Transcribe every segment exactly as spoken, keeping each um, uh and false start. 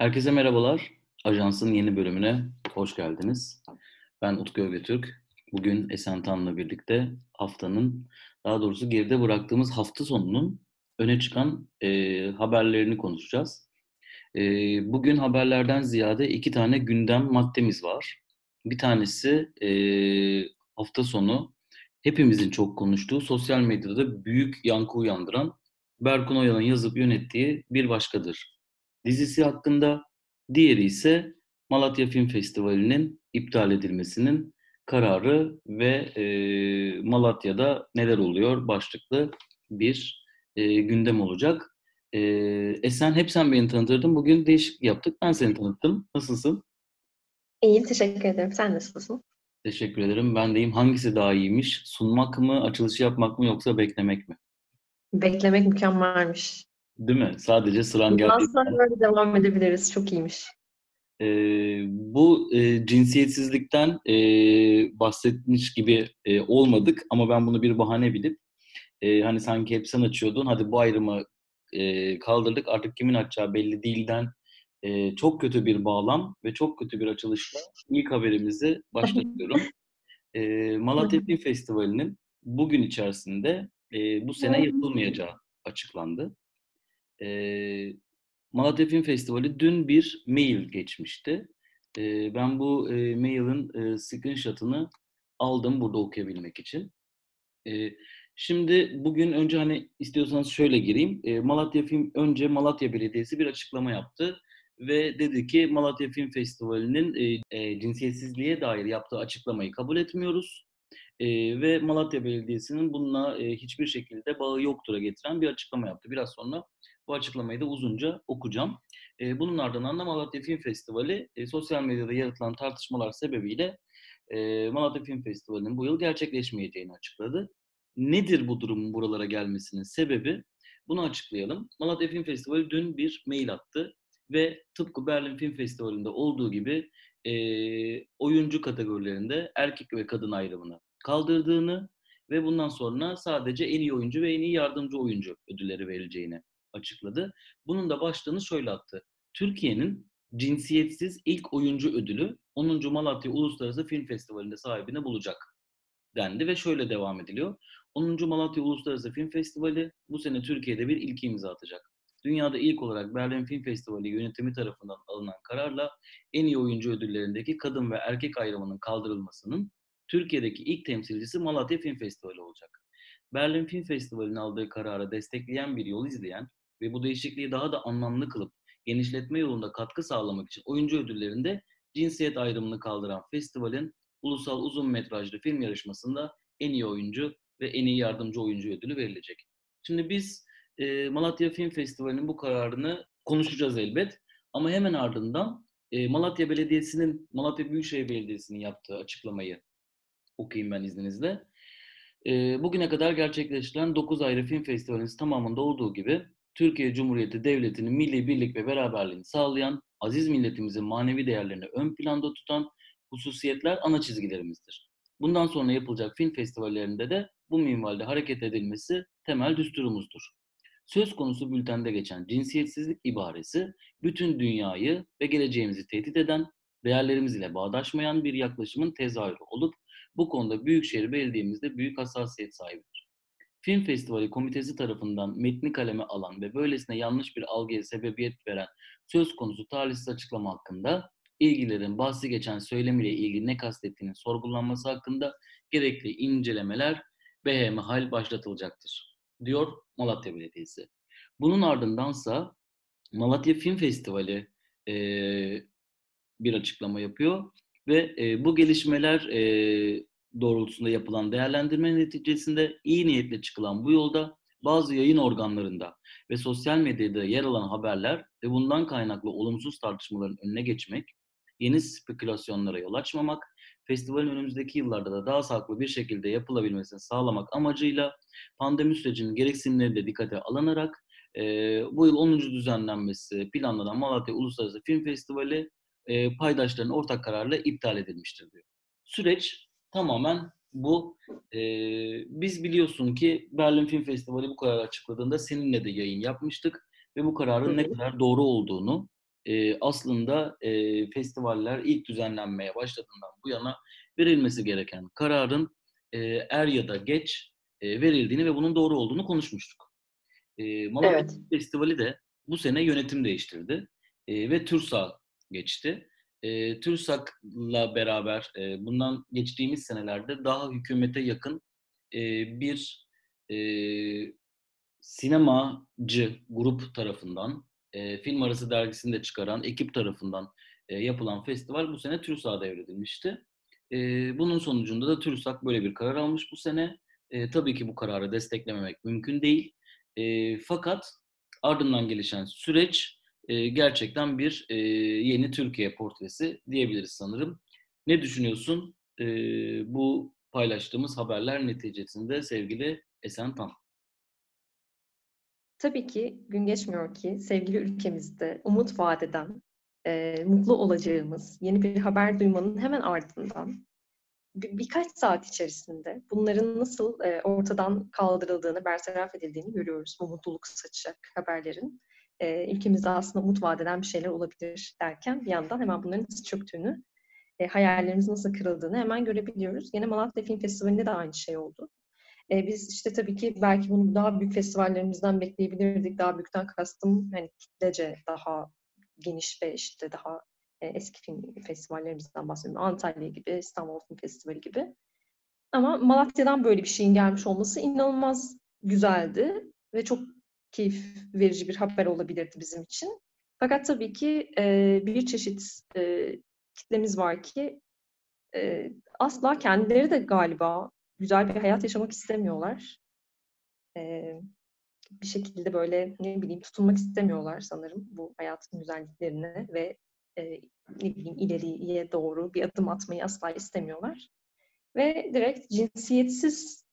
Herkese merhabalar. Ajans'ın yeni bölümüne hoş geldiniz. Ben Utku Öğütürk. Bugün Esen Tan'la birlikte haftanın, daha doğrusu geride bıraktığımız hafta sonunun öne çıkan e, haberlerini konuşacağız. E, bugün haberlerden ziyade iki tane gündem maddemiz var. Bir tanesi e, hafta sonu hepimizin çok konuştuğu, sosyal medyada büyük yankı uyandıran Berkun Oyal'ın yazıp yönettiği Bir Başkadır dizisi hakkında, diğeri ise Malatya Film Festivali'nin iptal edilmesinin kararı ve e, Malatya'da neler oluyor başlıklı bir e, gündem olacak. E, Esen, hep sen beni tanıtırdın. Bugün değişik yaptık. Ben seni tanıttım. Nasılsın? İyiyim, teşekkür ederim. Sen nasılsın? Teşekkür ederim. Ben deyim. Hangisi daha iyiymiş? Sunmak mı, açılışı yapmak mı, yoksa beklemek mi? Beklemek mükemmelmiş. Değil mi? Sadece sıran geldi. Aslında böyle devam edebiliriz. Çok iyiymiş. Ee, bu e, cinsiyetsizlikten e, bahsetmiş gibi e, olmadık ama ben bunu bir bahane bilip e, hani sanki hep sen açıyordun, hadi bu ayrımı e, kaldırdık, artık kimin açacağı belli değilden e, çok kötü bir bağlam ve çok kötü bir açılışla ilk haberimizi başlatıyorum. e, Malatya Film Festivali'nin bugün içerisinde e, bu sene yapılmayacağı açıklandı. E, Malatya Film Festivali dün bir mail geçmişti. E, ben bu e, mailin e, screenshot'ını aldım burada okuyabilmek için. E, şimdi bugün önce hani istiyorsanız şöyle gireyim. E, Malatya Film önce Malatya Belediyesi bir açıklama yaptı ve dedi ki Malatya Film Festivali'nin e, e, cinsiyetsizliğe dair yaptığı açıklamayı kabul etmiyoruz. E, ve Malatya Belediyesi'nin bununla e, hiçbir şekilde bağı yoktur'a getiren bir açıklama yaptı. Biraz sonra bu açıklamayı da uzunca okuyacağım. E, bunun ardından da Malatya Film Festivali e, sosyal medyada yaratılan tartışmalar sebebiyle e, Malatya Film Festivali'nin bu yıl gerçekleşmeyeceğini açıkladı. Nedir bu durumun buralara gelmesinin sebebi? Bunu açıklayalım. Malatya Film Festivali dün bir mail attı ve tıpkı Berlin Film Festivali'nde olduğu gibi e, oyuncu kategorilerinde erkek ve kadın ayrımını kaldırdığını ve bundan sonra sadece en iyi oyuncu ve en iyi yardımcı oyuncu ödülleri verileceğini açıkladı. Bunun da başlığını şöyle attı. Türkiye'nin cinsiyetsiz ilk oyuncu ödülü onuncu Malatya Uluslararası Film Festivali'nde sahibini bulacak dendi ve şöyle devam ediliyor. onuncu Malatya Uluslararası Film Festivali bu sene Türkiye'de bir ilki imza atacak. Dünyada ilk olarak Berlin Film Festivali yönetimi tarafından alınan kararla en iyi oyuncu ödüllerindeki kadın ve erkek ayrımının kaldırılmasının Türkiye'deki ilk temsilcisi Malatya Film Festivali olacak. Berlin Film Festivali'nin aldığı karara destekleyen bir yol izleyen ve bu değişikliği daha da anlamlı kılıp genişletme yolunda katkı sağlamak için oyuncu ödüllerinde cinsiyet ayrımını kaldıran festivalin ulusal uzun metrajlı film yarışmasında en iyi oyuncu ve en iyi yardımcı oyuncu ödülü verilecek. Şimdi biz e, Malatya Film Festivali'nin bu kararını konuşacağız elbet ama hemen ardından e, Malatya Belediyesi'nin, Malatya Büyükşehir Belediyesi'nin yaptığı açıklamayı okuyayım ben izninizle. E, bugüne kadar gerçekleştirilen dokuz ayrı film festivalinin tamamında olduğu gibi Türkiye Cumhuriyeti Devleti'nin milli birlik ve beraberliğini sağlayan, aziz milletimizin manevi değerlerini ön planda tutan hususiyetler ana çizgilerimizdir. Bundan sonra yapılacak film festivallerinde de bu minvalde hareket edilmesi temel düsturumuzdur. Söz konusu bültende geçen cinsiyetsizlik ibaresi, bütün dünyayı ve geleceğimizi tehdit eden, değerlerimiz ile bağdaşmayan bir yaklaşımın tezahürü olup, bu konuda Büyükşehir Belediye'mizde büyük hassasiyet sahibidir. Film Festivali Komitesi tarafından metni kaleme alan ve böylesine yanlış bir algıya sebebiyet veren söz konusu talihsiz açıklama hakkında, ilgilerin bahsi geçen söylemiyle ilgili ne kastettiğinin sorgulanması hakkında gerekli incelemeler behemihal başlatılacaktır, diyor Malatya Belediyesi. Bunun ardındansa Malatya Film Festivali e, bir açıklama yapıyor ve e, bu gelişmeler e, doğrultusunda yapılan değerlendirme neticesinde iyi niyetle çıkılan bu yolda bazı yayın organlarında ve sosyal medyada yer alan haberler ve bundan kaynaklı olumsuz tartışmaların önüne geçmek, yeni spekülasyonlara yol açmamak, festivalin önümüzdeki yıllarda da daha sağlıklı bir şekilde yapılabilmesini sağlamak amacıyla pandemi sürecinin gereksinimleri de dikkate alınarak e, bu yıl onuncu düzenlenmesi planlanan Malatya Uluslararası Film Festivali e, paydaşların ortak kararıyla iptal edilmiştir diyor. Süreç tamamen bu. Ee, biz biliyorsun ki Berlin Film Festivali bu kararı açıkladığında seninle de yayın yapmıştık ve bu kararın ne kadar doğru olduğunu e, aslında e, festivaller ilk düzenlenmeye başladığından bu yana verilmesi gereken kararın e, er ya da geç e, verildiğini ve bunun doğru olduğunu konuşmuştuk. E, Malatya evet. Festivali de bu sene yönetim değiştirdi e, ve TÜRSAK geçti. E, TÜRSAK'la beraber e, bundan geçtiğimiz senelerde daha hükümete yakın e, bir e, sinemacı grup tarafından, e, Film Arası dergisinde çıkaran ekip tarafından e, yapılan festival bu sene TÜRSAK'a devredilmişti. E, bunun sonucunda da TÜRSAK böyle bir karar almış bu sene. E, tabii ki bu kararı desteklememek mümkün değil. E, fakat ardından gelişen süreç e, gerçekten bir e, yeni Türkiye portresi diyebiliriz sanırım. Ne düşünüyorsun e, bu paylaştığımız haberler neticesinde sevgili Esen Tan? Tabii ki gün geçmiyor ki sevgili ülkemizde umut vaat eden, e, mutlu olacağımız yeni bir haber duymanın hemen ardından bir, birkaç saat içerisinde bunların nasıl e, ortadan kaldırıldığını, bertaraf edildiğini görüyoruz. Bu mutluluk saçacak haberlerin. E, ülkemizde aslında umut vaat eden bir şeyler olabilir derken bir yandan hemen bunların nasıl çöktüğünü, e, hayallerimizin nasıl kırıldığını hemen görebiliyoruz. Yine Malatya Film Festivali'nde de aynı şey oldu. Ee, biz işte tabii ki belki bunu daha büyük festivallerimizden bekleyebilirdik. Daha büyükten kastım hani kitlece daha geniş ve işte daha e, eski film festivallerimizden bahsediyorum. Antalya gibi, İstanbul Film Festivali gibi. Ama Malatya'dan böyle bir şeyin gelmiş olması inanılmaz güzeldi ve çok keyif verici bir haber olabilirdi bizim için. Fakat tabii ki e, bir çeşit e, kitlemiz var ki e, asla kendileri de galiba güzel bir hayat yaşamak istemiyorlar. Ee, bir şekilde böyle ne bileyim tutunmak istemiyorlar sanırım bu hayatın güzelliklerine ve e, ne bileyim ileriye doğru bir adım atmayı asla istemiyorlar. Ve direkt cinsiyetsiz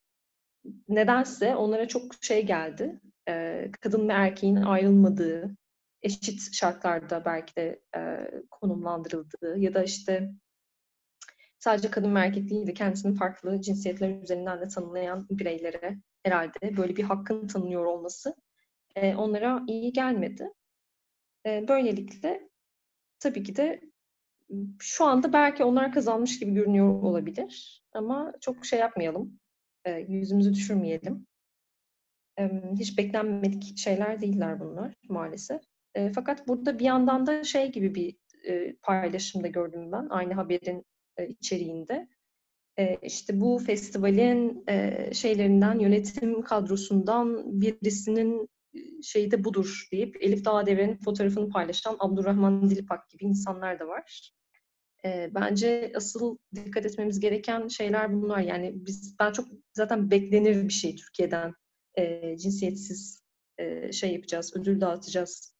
nedense onlara çok şey geldi. Ee, kadın ve erkeğin ayrılmadığı, eşit şartlarda belki de e, konumlandırıldığı ya da işte sadece kadın ve erkek değil de kendisini farklı cinsiyetler üzerinden de tanımlayan bireylere herhalde böyle bir hakkın tanınıyor olması e, onlara iyi gelmedi. E, böylelikle tabii ki de şu anda belki onlar kazanmış gibi görünüyor olabilir ama çok şey yapmayalım, e, yüzümüzü düşürmeyelim. E, hiç beklenmedik şeyler değiller bunlar maalesef. E, fakat burada bir yandan da şey gibi bir e, paylaşımda gördüm ben aynı haberin içeriğinde. Ee, işte bu festivalin e, şeylerinden, yönetim kadrosundan birisinin şeyi de budur deyip Elif Dağdeveren'in fotoğrafını paylaşan Abdurrahman Dilipak gibi insanlar da var. Ee, bence asıl dikkat etmemiz gereken şeyler bunlar. Yani biz, ben çok zaten beklenir bir şey Türkiye'den. E, cinsiyetsiz e, şey yapacağız, ödül dağıtacağız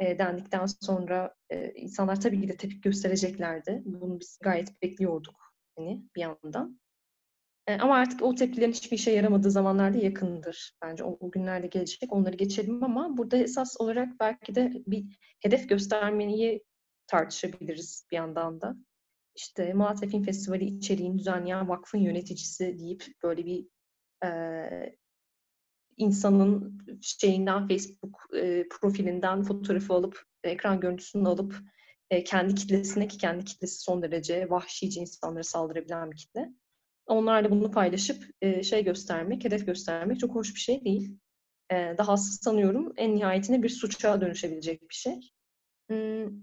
dendikten sonra e, insanlar tabii ki de tepki göstereceklerdi. Bunu biz gayet bekliyorduk hani bir yandan. E, ama artık o tepkilerin hiçbir işe yaramadığı zamanlarda yakındır. Bence o, o günlerde gelecek. Onları geçelim ama burada esas olarak belki de bir hedef göstermeyi tartışabiliriz bir yandan da. İşte Malatya Film Festivali içeriğini düzenleyen vakfın yöneticisi deyip böyle bir e, insanın şeyinden, Facebook e, profilinden fotoğrafı alıp, ekran görüntüsünü alıp e, kendi kitlesine, ki kendi kitlesi son derece vahşice insanlara saldırabilen bir kitle. Onlarla bunu paylaşıp e, şey göstermek, hedef göstermek çok hoş bir şey değil. E, daha sanıyorum en nihayetinde bir suça dönüşebilecek bir şey. Hmm.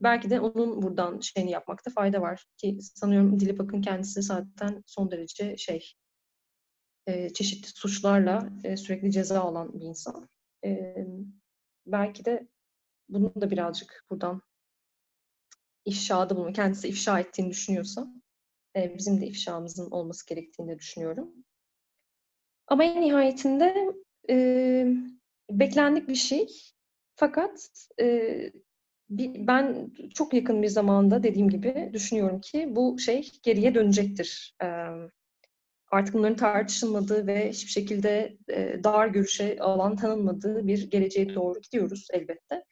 Belki de onun buradan şeyini yapmakta fayda var ki sanıyorum Dilipak'ın kendisi zaten son derece şey... çeşitli suçlarla sürekli ceza alan bir insan. Belki de bunu da birazcık buradan ifşada bulunmak, kendisi ifşa ettiğini düşünüyorsa bizim de ifşamızın olması gerektiğini düşünüyorum. Ama en nihayetinde beklendik bir şey. Fakat ben çok yakın bir zamanda dediğim gibi düşünüyorum ki bu şey geriye dönecektir. Artık bunların tartışılmadığı ve hiçbir şekilde e, dar görüşe alan tanınmadığı bir geleceğe doğru gidiyoruz elbette.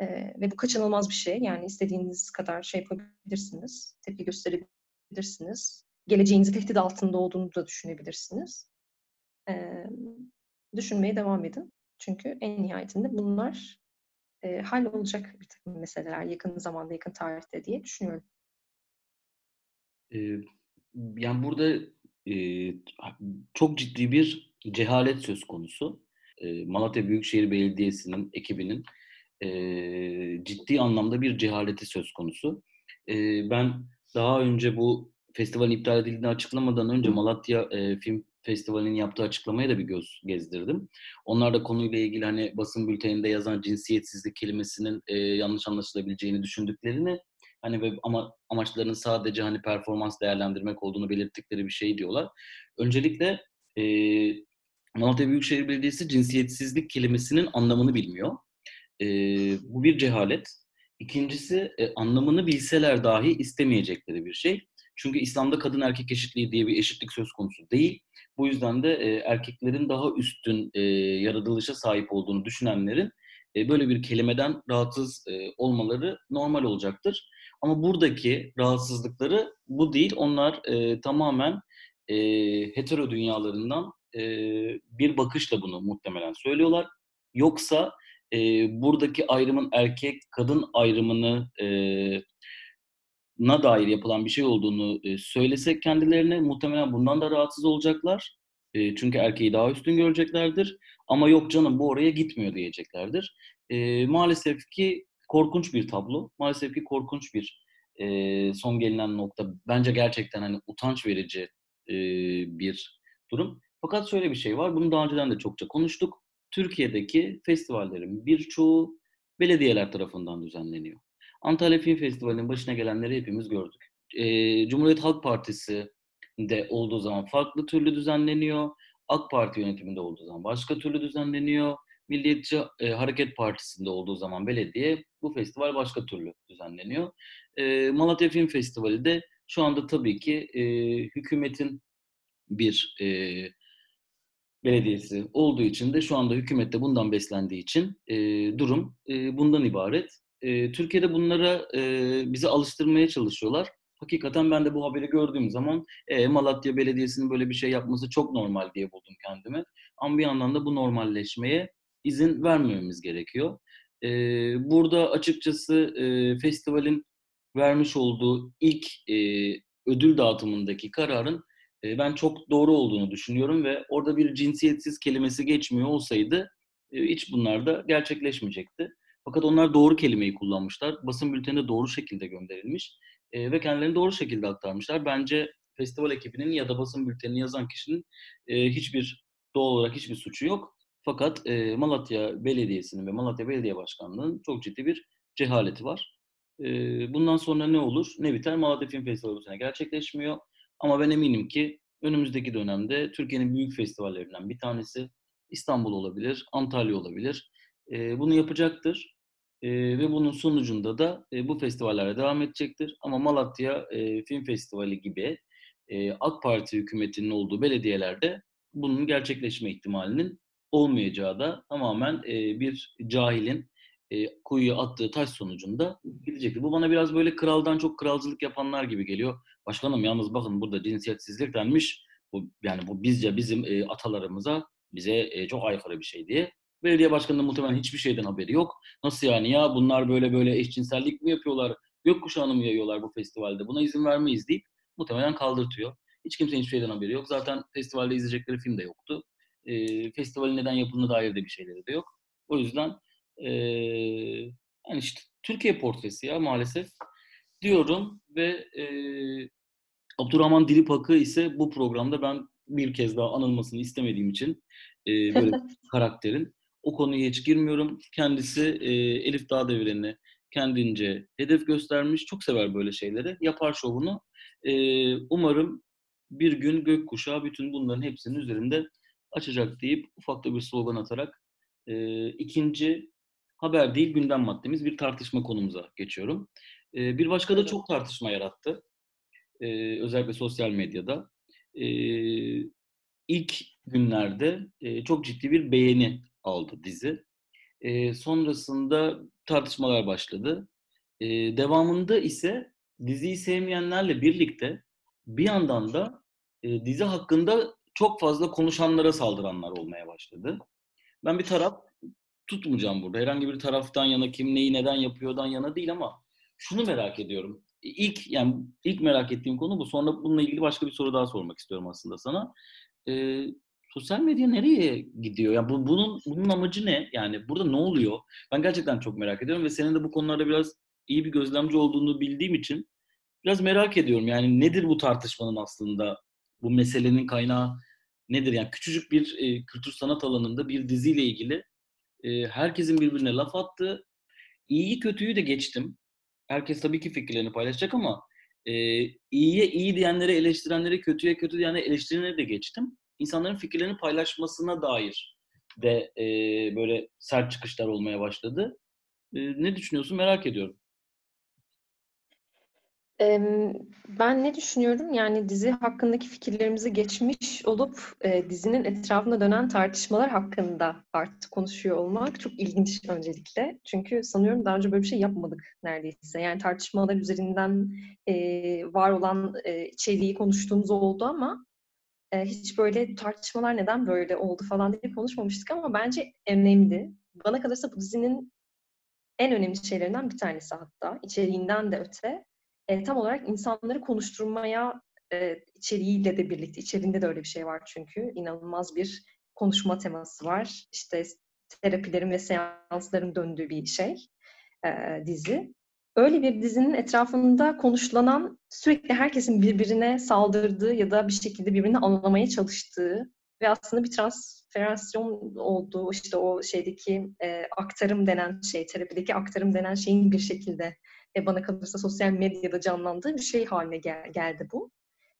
E, ve bu kaçınılmaz bir şey. Yani istediğiniz kadar şey yapabilirsiniz, tepki gösterebilirsiniz. Geleceğinizi tehdit altında olduğunu da düşünebilirsiniz. E, düşünmeye devam edin. Çünkü en nihayetinde bunlar e, hallolacak bir takım meseleler yakın zamanda, yakın tarihte diye düşünüyorum. Ee, yani burada e, çok ciddi bir cehalet söz konusu. E, Malatya Büyükşehir Belediyesi'nin ekibinin e, ciddi anlamda bir cehaleti söz konusu. E, ben daha önce bu festivalin iptal edildiğini açıklamadan önce Malatya e, Film Festivali'nin yaptığı açıklamaya da bir göz gezdirdim. Onlar da konuyla ilgili hani basın bülteninde yazan cinsiyetsizlik kelimesinin e, yanlış anlaşılabileceğini düşündüklerini hani ve ama amaçlarının sadece hani performans değerlendirmek olduğunu belirttikleri bir şey diyorlar. Öncelikle e, Malatya Büyükşehir Belediyesi cinsiyetsizlik kelimesinin anlamını bilmiyor. E, bu bir cehalet. İkincisi e, anlamını bilseler dahi istemeyecekleri bir şey. Çünkü İslam'da kadın erkek eşitliği diye bir eşitlik söz konusu değil. Bu yüzden de e, erkeklerin daha üstün e, yaratılışa sahip olduğunu düşünenlerin e, böyle bir kelimeden rahatsız e, olmaları normal olacaktır. Ama buradaki rahatsızlıkları bu değil. Onlar e, tamamen e, hetero dünyalarından e, bir bakışla bunu muhtemelen söylüyorlar. Yoksa e, buradaki ayrımın erkek kadın ayrımını e, na dair yapılan bir şey olduğunu söylesek kendilerine muhtemelen bundan da rahatsız olacaklar. Çünkü erkeği daha üstün göreceklerdir. Ama yok canım bu oraya gitmiyor diyeceklerdir. Maalesef ki korkunç bir tablo. Maalesef ki korkunç bir son gelinen nokta. Bence gerçekten hani utanç verici bir durum. Fakat şöyle bir şey var. Bunu daha önceden de çokça konuştuk. Türkiye'deki festivallerin birçoğu belediyeler tarafından düzenleniyor. Antalya Film Festivali'nin başına gelenleri hepimiz gördük. Ee, Cumhuriyet Halk Partisi de olduğu zaman farklı türlü düzenleniyor. AK Parti yönetiminde olduğu zaman başka türlü düzenleniyor. Milliyetçi e, Hareket Partisi'nde olduğu zaman belediye, bu festival başka türlü düzenleniyor. Ee, Malatya Film Festivali de şu anda tabii ki e, hükümetin bir e, belediyesi olduğu için de şu anda hükümet de bundan beslendiği için e, durum e, bundan ibaret. Türkiye'de bunlara e, bizi alıştırmaya çalışıyorlar. Hakikaten ben de bu haberi gördüğüm zaman e, Malatya Belediyesi'nin böyle bir şey yapması çok normal diye buldum kendimi. Ama bir yandan da bu normalleşmeye izin vermememiz gerekiyor. E, burada açıkçası e, festivalin vermiş olduğu ilk e, ödül dağıtımındaki kararın e, ben çok doğru olduğunu düşünüyorum ve orada bir cinsiyetsiz kelimesi geçmiyor olsaydı e, hiç bunlar da gerçekleşmeyecekti. Fakat onlar doğru kelimeyi kullanmışlar. Basın bültenine doğru şekilde gönderilmiş e, ve kendilerini doğru şekilde aktarmışlar. Bence festival ekibinin ya da basın bültenini yazan kişinin e, hiçbir doğal olarak hiçbir suçu yok. Fakat e, Malatya Belediyesi'nin ve Malatya Belediye Başkanlığı'nın çok ciddi bir cehaleti var. E, bundan sonra ne olur ne biter? Malatya Film Festivali bu sene gerçekleşmiyor. Ama ben eminim ki önümüzdeki dönemde Türkiye'nin büyük festivallerinden bir tanesi İstanbul olabilir, Antalya olabilir. Bunu yapacaktır ve bunun sonucunda da bu festivallere devam edecektir. Ama Malatya Film Festivali gibi AK Parti hükümetinin olduğu belediyelerde bunun gerçekleşme ihtimalinin olmayacağı da tamamen bir cahilin kuyuya attığı taş sonucunda gidecektir. Bu bana biraz böyle kraldan çok kralcılık yapanlar gibi geliyor. Başkanım yalnız bakın burada cinsiyetsizlik denmiş. Bu, yani bu bizce bizim atalarımıza bize çok aykırı bir şey diye. Belediye başkanının muhtemelen hiçbir şeyden haberi yok. Nasıl yani ya bunlar böyle böyle eşcinsellik mi yapıyorlar, gökkuşağını mı yayıyorlar bu festivalde, buna izin vermeyiz deyip muhtemelen kaldırtıyor. Hiç kimsenin hiçbir şeyden haberi yok. Zaten festivalde izleyecekleri film de yoktu. E, festivalin neden yapıldığına dair de bir şeyleri de yok. O yüzden e, yani işte Türkiye portresi ya maalesef diyorum ve e, Abdurrahman Dilipak'ı ise bu programda ben bir kez daha anılmasını istemediğim için e, böyle karakterin o konuya hiç girmiyorum. Kendisi e, Elif Dağdeviren'i kendince hedef göstermiş. Çok sever böyle şeyleri. Yapar şovunu. E, umarım bir gün gökkuşağı bütün bunların hepsinin üzerinde açacak deyip ufakta bir slogan atarak e, ikinci haber değil gündem maddemiz bir tartışma konumuza geçiyorum. E, bir başka da çok tartışma yarattı. E, özellikle sosyal medyada. E, ilk günlerde e, çok ciddi bir beğeni aldı dizi. E, sonrasında tartışmalar başladı. E, devamında ise diziyi sevmeyenlerle birlikte bir yandan da e, dizi hakkında çok fazla konuşanlara saldıranlar olmaya başladı. Ben bir taraf tutmayacağım burada. Herhangi bir taraftan yana, kim neyi neden yapıyordan yana değil, ama şunu merak ediyorum. İlk, yani ilk merak ettiğim konu bu. Sonra bununla ilgili başka bir soru daha sormak istiyorum aslında sana. Ee, sosyal medya nereye gidiyor? Yani bu, bunun bunun amacı ne? Yani burada ne oluyor? Ben gerçekten çok merak ediyorum ve senin de bu konularda biraz iyi bir gözlemci olduğunu bildiğim için biraz merak ediyorum. Yani nedir bu tartışmanın aslında? Bu meselenin kaynağı nedir? Yani küçücük bir e, kültür sanat alanında bir diziyle ilgili e, herkesin birbirine laf attığı, iyiyi kötüyü de geçtim. Herkes tabii ki fikirlerini paylaşacak ama e, iyiye iyi diyenlere, eleştirenlere, kötüye kötü diyenlere, eleştirenlere de geçtim. İnsanların fikirlerini paylaşmasına dair de e, böyle sert çıkışlar olmaya başladı. E, ne düşünüyorsun? Merak ediyorum. Ben ne düşünüyorum? Yani dizi hakkındaki fikirlerimizi geçmiş olup e, dizinin etrafında dönen tartışmalar hakkında artık konuşuyor olmak çok ilginç öncelikle. Çünkü sanıyorum daha önce böyle bir şey yapmadık neredeyse. Yani tartışmalar üzerinden e, var olan e, içeriği konuştuğumuz oldu ama e, hiç böyle tartışmalar neden böyle oldu falan diye konuşmamıştık, ama bence önemli. Bana kalırsa bu dizinin en önemli şeylerinden bir tanesi, hatta içeriğinden de öte. E, tam olarak insanları konuşturmaya e, içeriğiyle de birlikte, içeriğinde de öyle bir şey var çünkü. İnanılmaz bir konuşma teması var. İşte terapilerin ve seansların döndüğü bir şey, e, dizi. Öyle bir dizinin etrafında konuşulanan, sürekli herkesin birbirine saldırdığı ya da bir şekilde birbirini anlamaya çalıştığı ve aslında bir transferasyon olduğu, işte o şeydeki e, aktarım denen şey, terapideki aktarım denen şeyin bir şekilde E bana kalırsa sosyal medyada canlandığı bir şey haline gel- geldi bu.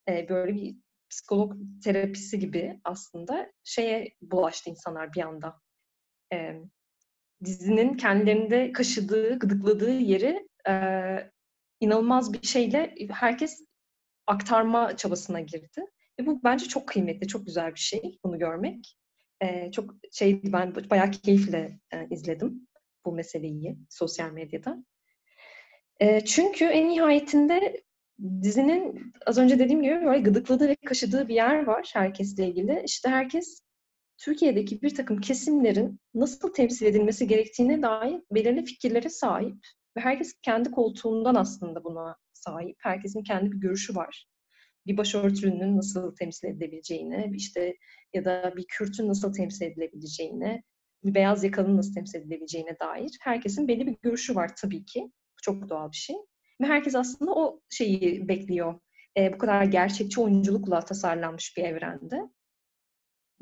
E, böyle bir psikolog terapisi gibi aslında şeye bulaştı insanlar bir anda. E, dizinin kendilerinde kaşıdığı, gıdıkladığı yeri e, inanılmaz bir şeyle herkes aktarma çabasına girdi. E, bu bence çok kıymetli, çok güzel bir şey bunu görmek. E, çok şeydi, ben bayağı keyifle e, izledim bu meseleyi sosyal medyada. Çünkü en nihayetinde dizinin az önce dediğim gibi böyle gıdıkladığı ve kaşıdığı bir yer var herkesle ilgili. İşte herkes Türkiye'deki bir takım kesimlerin nasıl temsil edilmesi gerektiğine dair belirli fikirlere sahip. Ve herkes kendi koltuğundan aslında buna sahip. Herkesin kendi bir görüşü var. Bir başörtülünün nasıl temsil edilebileceğine, işte ya da bir Kürt'ün nasıl temsil edilebileceğine, bir beyaz yakalının nasıl temsil edilebileceğine dair herkesin belli bir görüşü var tabii ki. Çok doğal bir şey. Ve herkes aslında o şeyi bekliyor. E, bu kadar gerçekçi oyunculukla tasarlanmış bir evrende.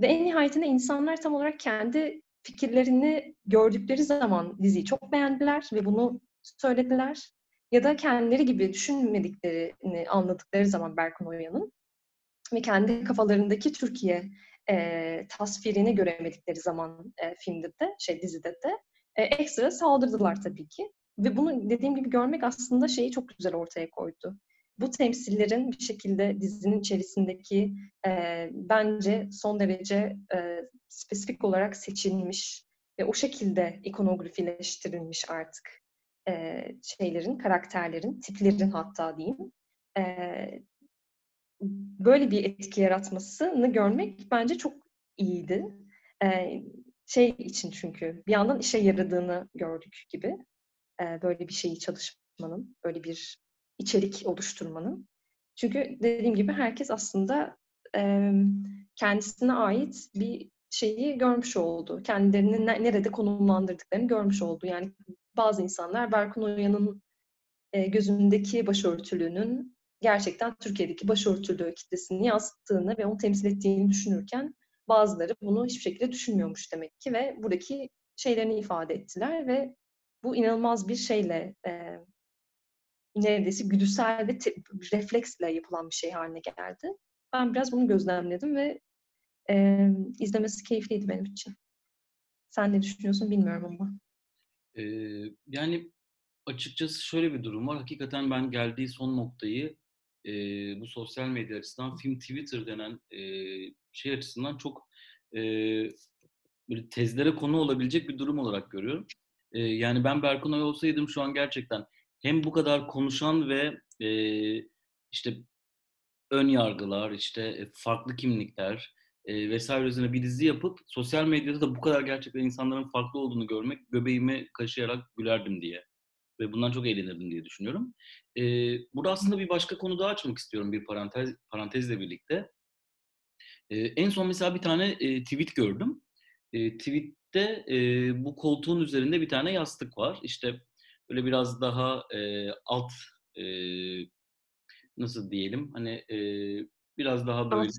Ve en nihayetinde insanlar tam olarak kendi fikirlerini gördükleri zaman diziyi çok beğendiler ve bunu söylediler. Ya da kendileri gibi düşünmediklerini anladıkları zaman Berkun Oyal'ın ve kendi kafalarındaki Türkiye e, tasvirini göremedikleri zaman e, filmde de, şey dizide de e, ekstra saldırdılar tabii ki. Ve bunu dediğim gibi görmek aslında şeyi çok güzel ortaya koydu. Bu temsillerin bir şekilde dizinin içerisindeki e, bence son derece e, spesifik olarak seçilmiş ve o şekilde ikonografileştirilmiş artık e, şeylerin, karakterlerin, tiplerin hatta diyeyim. E, böyle bir etki yaratmasını görmek bence çok iyiydi. E, şey için çünkü bir yandan işe yaradığını gördük gibi. Böyle bir şeyi çalışmanın, böyle bir içerik oluşturmanın. Çünkü dediğim gibi herkes aslında e, kendisine ait bir şeyi görmüş oldu. Kendilerini ne, nerede konumlandırdıklarını görmüş oldu. Yani bazı insanlar Berkun Oya'nın e, gözündeki başörtülüğünün gerçekten Türkiye'deki başörtülü kitlesini yansıttığını ve onu temsil ettiğini düşünürken bazıları bunu hiçbir şekilde düşünmüyormuş demek ki ve buradaki şeylerini ifade ettiler ve bu inanılmaz bir şeyle, e, neredeyse güdüsel ve te- refleksle yapılan bir şey haline geldi. Ben biraz bunu gözlemledim ve e, izlemesi keyifliydi benim için. Sen ne düşünüyorsun bilmiyorum ama. Ee, yani açıkçası şöyle bir durum var. Hakikaten ben geldiği son noktayı e, bu sosyal medya açısından, film Twitter denen e, şey açısından çok e, böyle tezlere konu olabilecek bir durum olarak görüyorum. Yani ben Berkun Oyal olsaydım şu an gerçekten hem bu kadar konuşan ve e, işte ön yargılar, işte farklı kimlikler, e, vesaire üzerine bir dizi yapıp sosyal medyada da bu kadar gerçekten insanların farklı olduğunu görmek, göbeğimi kaşıyarak gülerdim diye ve bundan çok eğlenirdim diye düşünüyorum. E, burada aslında bir başka konu daha açmak istiyorum, bir parantez parantezle birlikte. E, en son mesela bir tane e, tweet gördüm. E, tweette e, bu koltuğun üzerinde bir tane yastık var. İşte böyle biraz daha e, alt e, nasıl diyelim, hani e, biraz daha böyle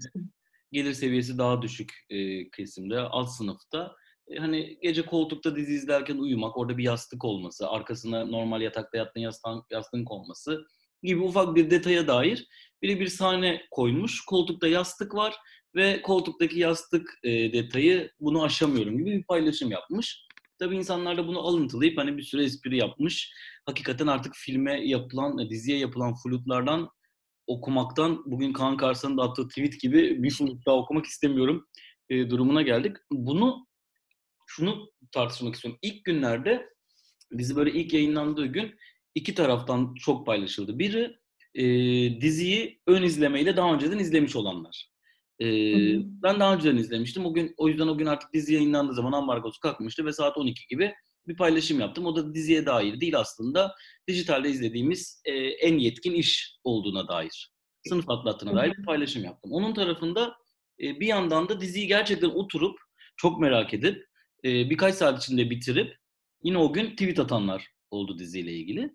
gelir seviyesi daha düşük e, kesimde, alt sınıfta. E, hani gece koltukta dizi izlerken uyumak, orada bir yastık olması, arkasına normal yatakta yattığın yastığın, yastığın konması gibi ufak bir detaya dair biri bir sahne koymuş. Koltukta yastık var ve koltuktaki yastık e, detayı bunu aşamıyorum gibi bir paylaşım yapmış. Tabii insanlar da bunu alıntılayıp hani bir süre espri yapmış. Hakikaten artık filme yapılan, diziye yapılan flütlerden okumaktan, bugün Kaan Karsan'ın da attığı tweet gibi bir flüt daha okumak istemiyorum e, durumuna geldik. Bunu, şunu tartışmak istiyorum. İlk günlerde, dizi böyle ilk yayınlandığı gün iki taraftan çok paylaşıldı. Biri e, diziyi ön izlemeyle daha önceden izlemiş olanlar. Ee, ben daha önceden izlemiştim. O gün, o yüzden o gün artık dizi yayınlandığı zaman ambargosu kalkmıştı ve saat on iki gibi bir paylaşım yaptım. O da diziye dair değil aslında, dijitalde izlediğimiz e, en yetkin iş olduğuna dair, sınıf atlattığına dair bir paylaşım yaptım. Onun tarafında e, bir yandan da diziyi gerçekten oturup, çok merak edip, e, birkaç saat içinde bitirip yine o gün tweet atanlar oldu diziyle ilgili.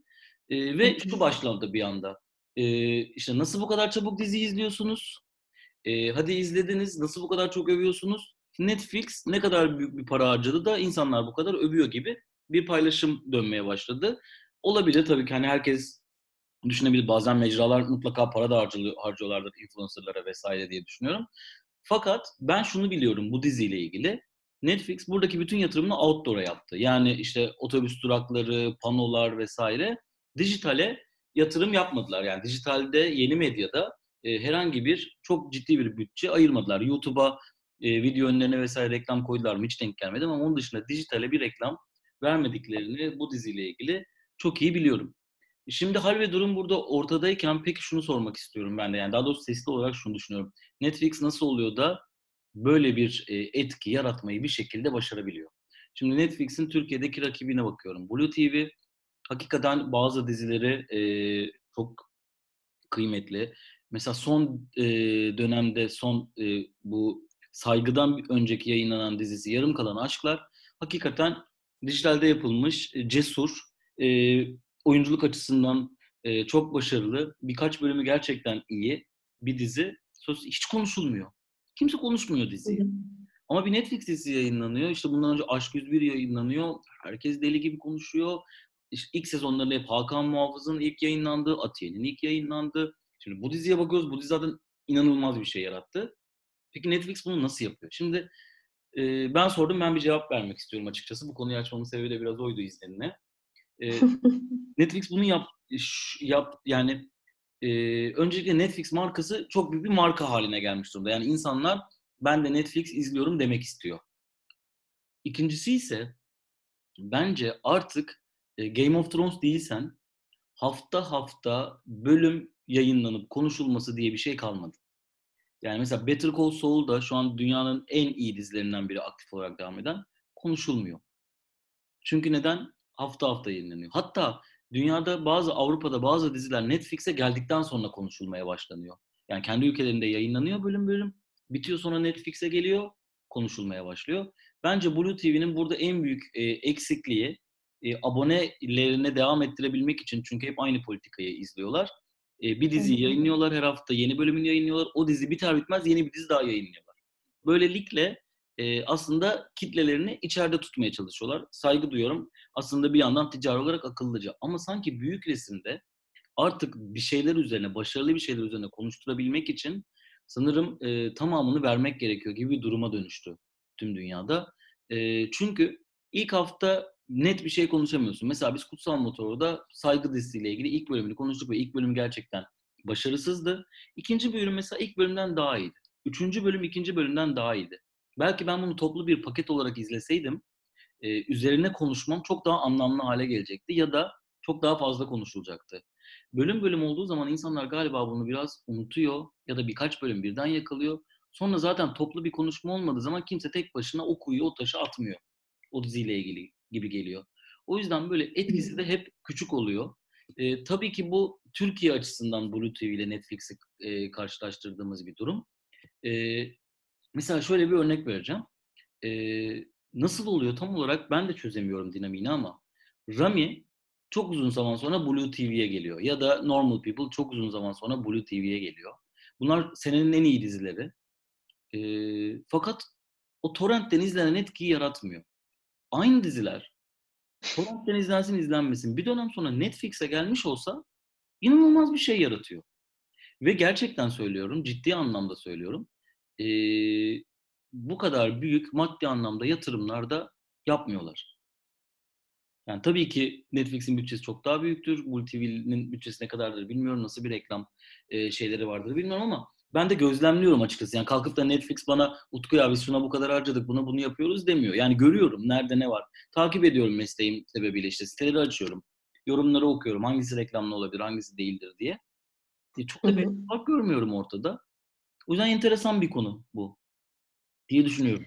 E, ve şu başlandı bir anda. E, işte nasıl bu kadar çabuk dizi izliyorsunuz? Ee, hadi izlediniz, nasıl bu kadar çok övüyorsunuz? Netflix ne kadar büyük bir para harcadı da insanlar bu kadar övüyor gibi bir paylaşım dönmeye başladı. Olabilir tabii ki, hani herkes düşünebilir, bazen mecralar mutlaka para da harcıyorlardır influencerlara vesaire diye düşünüyorum. Fakat ben şunu biliyorum bu diziyle ilgili. Netflix buradaki bütün yatırımını outdoor'a yaptı. Yani işte otobüs durakları, panolar vesaire, dijitale yatırım yapmadılar. Yani dijitalde, yeni medyada herhangi bir, çok ciddi bir bütçe ayırmadılar. YouTube'a e, video önlerine vesaire reklam koydular mı hiç denk gelmedim, ama onun dışında dijitale bir reklam vermediklerini bu diziyle ilgili çok iyi biliyorum. Şimdi hal ve durum burada ortadayken peki şunu sormak istiyorum ben de, yani daha doğrusu sesli olarak şunu düşünüyorum. Netflix nasıl oluyor da böyle bir e, etki yaratmayı bir şekilde başarabiliyor? Şimdi Netflix'in Türkiye'deki rakibine bakıyorum. BluTV hakikaten bazı dizileri e, çok kıymetli. Mesela son e, dönemde, son e, bu Saygı'dan önceki yayınlanan dizisi Yarım Kalan Aşklar, hakikaten dijitalde yapılmış, e, cesur, e, oyunculuk açısından e, çok başarılı, birkaç bölümü gerçekten iyi bir dizi. Söz, hiç konuşulmuyor. Kimse konuşmuyor diziyi. Hı hı. Ama bir Netflix dizisi yayınlanıyor. İşte bundan önce Aşk yüz bir yayınlanıyor. Herkes deli gibi konuşuyor. İşte ilk sezonlarında hep Hakan Muhafız'ın ilk yayınlandığı, Atiye'nin ilk yayınlandığı. Şimdi bu diziye bakıyoruz. Bu dizi zaten inanılmaz bir şey yarattı. Peki Netflix bunu nasıl yapıyor? Şimdi e, ben sordum, ben bir cevap vermek istiyorum açıkçası. Bu konuyu açmamın sebebi de biraz oydu izlenine. E, Netflix bunu yap, yap yani e, öncelikle Netflix markası çok büyük bir marka haline gelmiş durumda. Yani insanlar ben de Netflix izliyorum demek istiyor. İkincisi ise bence artık e, Game of Thrones değilsen hafta hafta bölüm yayınlanıp konuşulması diye bir şey kalmadı. Yani mesela Better Call Saul da şu an dünyanın en iyi dizilerinden biri, aktif olarak devam eden, konuşulmuyor. Çünkü neden? Hafta hafta yayınlanıyor. Hatta dünyada, bazı Avrupa'da bazı diziler Netflix'e geldikten sonra konuşulmaya başlanıyor. Yani kendi ülkelerinde yayınlanıyor bölüm bölüm. Bitiyor, sonra Netflix'e geliyor, konuşulmaya başlıyor. Bence BluTV'nin burada en büyük e, eksikliği, e, abonelerine devam ettirebilmek için, çünkü hep aynı politikayı izliyorlar. Bir diziyi yayınlıyorlar, her hafta yeni bölümünü yayınlıyorlar. O dizi biter bitmez yeni bir dizi daha yayınlıyorlar. Böylelikle aslında kitlelerini içeride tutmaya çalışıyorlar. Saygı duyuyorum. Aslında bir yandan ticari olarak akıllıca. Ama sanki büyük resimde artık bir şeyler üzerine, başarılı bir şeyler üzerine konuşturabilmek için sanırım tamamını vermek gerekiyor gibi bir duruma dönüştü tüm dünyada. Çünkü ilk hafta net bir şey konuşamıyorsun. Mesela biz Kutsal Motoroda Saygı dizisiyle ilgili ilk bölümünü konuştuk ve ilk bölüm gerçekten başarısızdı. İkinci bölüm mesela ilk bölümden daha iyiydi. Üçüncü bölüm ikinci bölümden daha iyiydi. Belki ben bunu toplu bir paket olarak izleseydim, e, üzerine konuşmam çok daha anlamlı hale gelecekti ya da çok daha fazla konuşulacaktı. Bölüm bölüm olduğu zaman insanlar galiba bunu biraz unutuyor ya da birkaç bölüm birden yakalıyor. Sonra zaten toplu bir konuşma olmadığı zaman kimse tek başına o kuyuyu, o taşı atmıyor. O diziyle ilgili gibi geliyor. O yüzden böyle etkisi de hep küçük oluyor. Ee, tabii ki bu Türkiye açısından BluTV ile Netflix'i e, karşılaştırdığımız bir durum. Ee, mesela şöyle bir örnek vereceğim. Ee, nasıl oluyor tam olarak ben de çözemiyorum dinamiğini ama Rami çok uzun zaman sonra BluTV'ye geliyor. Ya da Normal People çok uzun zaman sonra BluTV'ye geliyor. Bunlar senenin en iyi dizileri. Ee, fakat o torrentten izlenen etkiyi yaratmıyor. Aynı diziler torrentten izlensin izlenmesin bir dönem sonra Netflix'e gelmiş olsa inanılmaz bir şey yaratıyor. Ve gerçekten söylüyorum, ciddi anlamda söylüyorum. Ee, bu kadar büyük maddi anlamda yatırımlar da yapmıyorlar. Yani tabii ki Netflix'in bütçesi çok daha büyüktür. BluTV'nin bütçesi ne kadardır bilmiyorum. Nasıl bir reklam e, şeyleri vardır bilmiyorum ama ben de gözlemliyorum açıkçası. Yani kalkıp da Netflix bana Utku ya biz şuna bu kadar harcadık, buna bunu yapıyoruz demiyor. Yani görüyorum nerede ne var. Takip ediyorum mesleğim sebebiyle, işte siteleri açıyorum. Yorumları okuyorum. Hangisi reklamlı olabilir, hangisi değildir diye. E, çok da bir fark görmüyorum ortada. O yüzden enteresan bir konu bu diye düşünüyorum.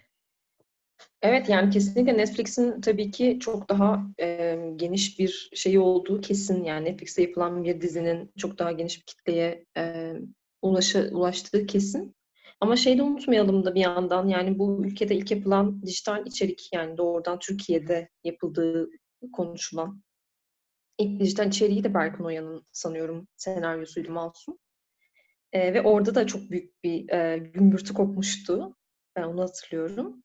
Evet, yani kesinlikle Netflix'in tabii ki çok daha e, geniş bir şeyi olduğu kesin. Yani Netflix'te yapılan bir dizinin çok daha geniş bir kitleye e, ulaşı, ulaştığı kesin. Ama şeyi de unutmayalım da bir yandan, yani bu ülkede ilk yapılan dijital içerik, yani doğrudan Türkiye'de yapıldığı konuşulan ilk dijital içeriği de Berkun Oyal'ın sanıyorum senaryosuydu Masum. E, ve orada da çok büyük bir e, gümbürtü kopmuştu. Ben onu hatırlıyorum.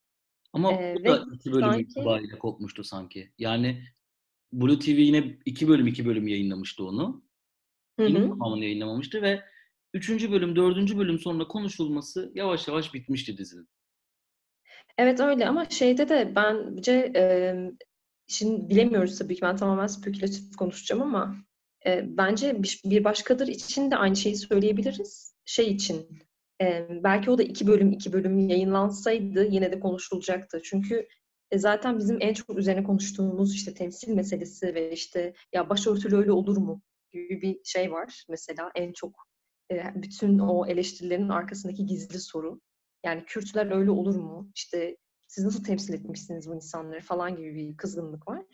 Ama ee, bu da iki bölüm sanki... itibariyle kopmuştu sanki. Yani BluTV yine iki bölüm iki bölüm yayınlamıştı onu. Hı hı. Yine tamamını yayınlamamıştı ve üçüncü bölüm, dördüncü bölüm sonra konuşulması yavaş yavaş bitmişti dizinin. Evet öyle ama şeyde de bence e, şimdi bilemiyoruz tabii ki, ben tamamen spekülatif konuşacağım ama e, bence bir başkadır için de aynı şeyi söyleyebiliriz. Şey için... Ee, belki o da iki bölüm iki bölüm yayınlansaydı yine de konuşulacaktı. Çünkü e, zaten bizim en çok üzerine konuştuğumuz işte temsil meselesi ve işte ya başörtülü öyle olur mu gibi bir şey var. Mesela en çok e, bütün o eleştirilerin arkasındaki gizli soru. Yani Kürtler öyle olur mu? İşte siz nasıl temsil etmişsiniz bu insanları falan gibi bir kızgınlık var.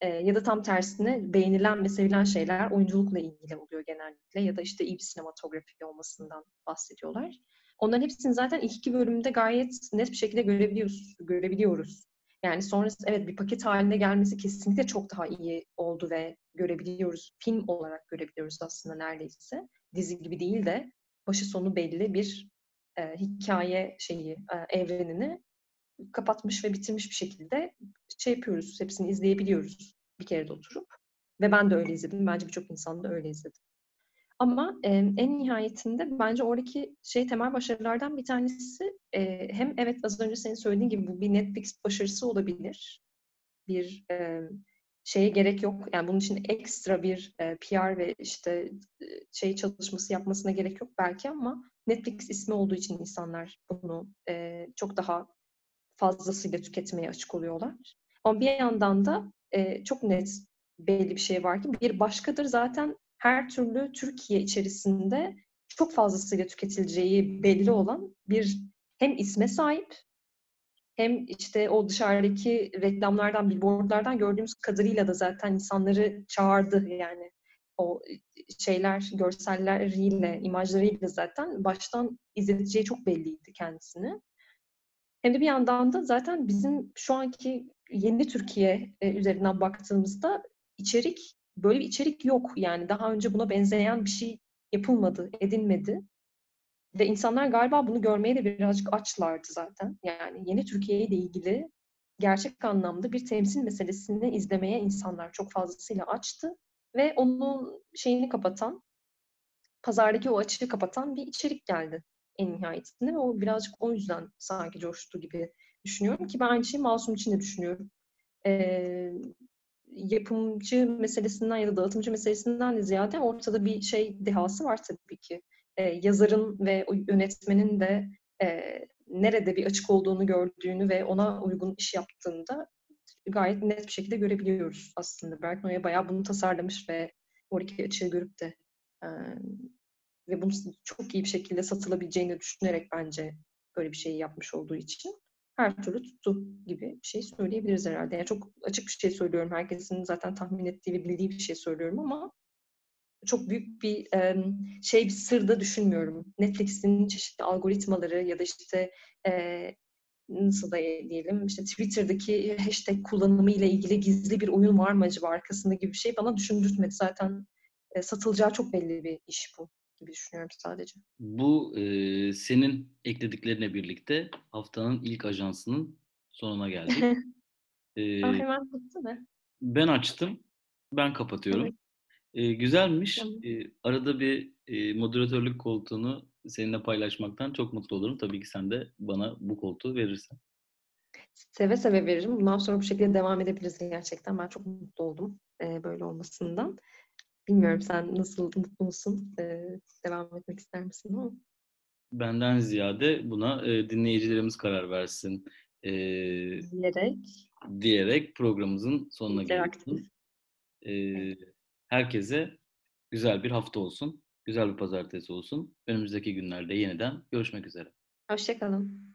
E, ya da tam tersine beğenilen ve sevilen şeyler oyunculukla ilgili oluyor genellikle ya da işte iyi bir sinematografi olmasından bahsediyorlar. Onların hepsini zaten ilk iki bölümde gayet net bir şekilde görebiliyoruz. görebiliyoruz. Yani sonrası evet bir paket haline gelmesi kesinlikle çok daha iyi oldu ve görebiliyoruz. Film olarak görebiliyoruz aslında neredeyse. Dizi gibi değil de başı sonu belli bir e, hikaye şeyi, e, evrenini kapatmış ve bitirmiş bir şekilde şey yapıyoruz, hepsini izleyebiliyoruz bir kere de oturup. Ve ben de öyle izledim. Bence birçok insan da öyle izledi. Ama e, en nihayetinde bence oradaki şey temel başarılardan bir tanesi e, hem evet az önce senin söylediğin gibi bu bir Netflix başarısı olabilir. Bir e, şeye gerek yok. Yani bunun için ekstra bir e, P R ve işte e, şey çalışması yapmasına gerek yok belki ama Netflix ismi olduğu için insanlar bunu e, çok daha fazlasıyla tüketmeye açık oluyorlar. Ama bir yandan da e, çok net belli bir şey var ki bir başkadır zaten her türlü Türkiye içerisinde çok fazlasıyla tüketileceği belli olan bir hem isme sahip hem işte o dışarıdaki reklamlardan, billboardlardan gördüğümüz kadarıyla da zaten insanları çağırdı yani. O şeyler, görselleriyle, imajlarıyla zaten baştan izleteceği çok belliydi kendisini. Hem de bir yandan da zaten bizim şu anki yeni Türkiye üzerinden baktığımızda içerik, böyle bir içerik yok. Yani daha önce buna benzeyen bir şey yapılmadı, edilmedi. Ve insanlar galiba bunu görmeye de birazcık açlardı zaten. Yani yeni Türkiye ile ilgili gerçek anlamda bir temsil meselesini izlemeye insanlar çok fazlasıyla açtı. Ve onun şeyini kapatan, pazardaki o açığı kapatan bir içerik geldi en nihayetinde ve o birazcık o yüzden sanki coştu gibi düşünüyorum ki ben aynı şeyi Masum için de düşünüyorum. Ee, yapımcı meselesinden ya da dağıtımcı meselesinden de ziyade ortada bir şey dehası var tabii ki. Ee, yazarın ve o yönetmenin de e, nerede bir açık olduğunu gördüğünü ve ona uygun iş yaptığında gayet net bir şekilde görebiliyoruz aslında. Berkun Oyal bayağı bunu tasarlamış ve oradaki açığı görüp de e, ve bunu çok iyi bir şekilde satılabileceğini düşünerek bence böyle bir şey yapmış olduğu için her türlü tuttu gibi bir şey söyleyebiliriz herhalde. Yani çok açık bir şey söylüyorum. Herkesin zaten tahmin ettiği ve bildiği bir şey söylüyorum ama çok büyük bir şey, bir sır da düşünmüyorum. Netflix'in çeşitli algoritmaları ya da işte nasıl da diyelim işte Twitter'daki hashtag kullanımı ile ilgili gizli bir oyun var mı acaba arkasında gibi bir şey bana düşündürtmedi. Zaten satılacağı çok belli bir iş bu gibi düşünüyorum sadece. Bu e, senin eklediklerinle birlikte haftanın ilk ajansının sonuna geldik. e, ha, hemen tutsana. Ben açtım. Ben kapatıyorum. Evet. E, güzelmiş. Tamam. E, arada bir e, moderatörlük koltuğunu seninle paylaşmaktan çok mutlu olurum. Tabii ki sen de bana bu koltuğu verirsen. Seve seve veririm. Bundan sonra bu şekilde devam edebiliriz gerçekten. Ben çok mutlu oldum e, böyle olmasından. Bilmiyorum, sen nasıl, mutlu musun? Ee, devam etmek ister misin ama? Benden ziyade buna e, dinleyicilerimiz karar versin. E, diyerek. Diyerek programımızın sonuna geldik. E, herkese güzel bir hafta olsun. Güzel bir pazartesi olsun. Önümüzdeki günlerde yeniden görüşmek üzere. Hoşça kalın.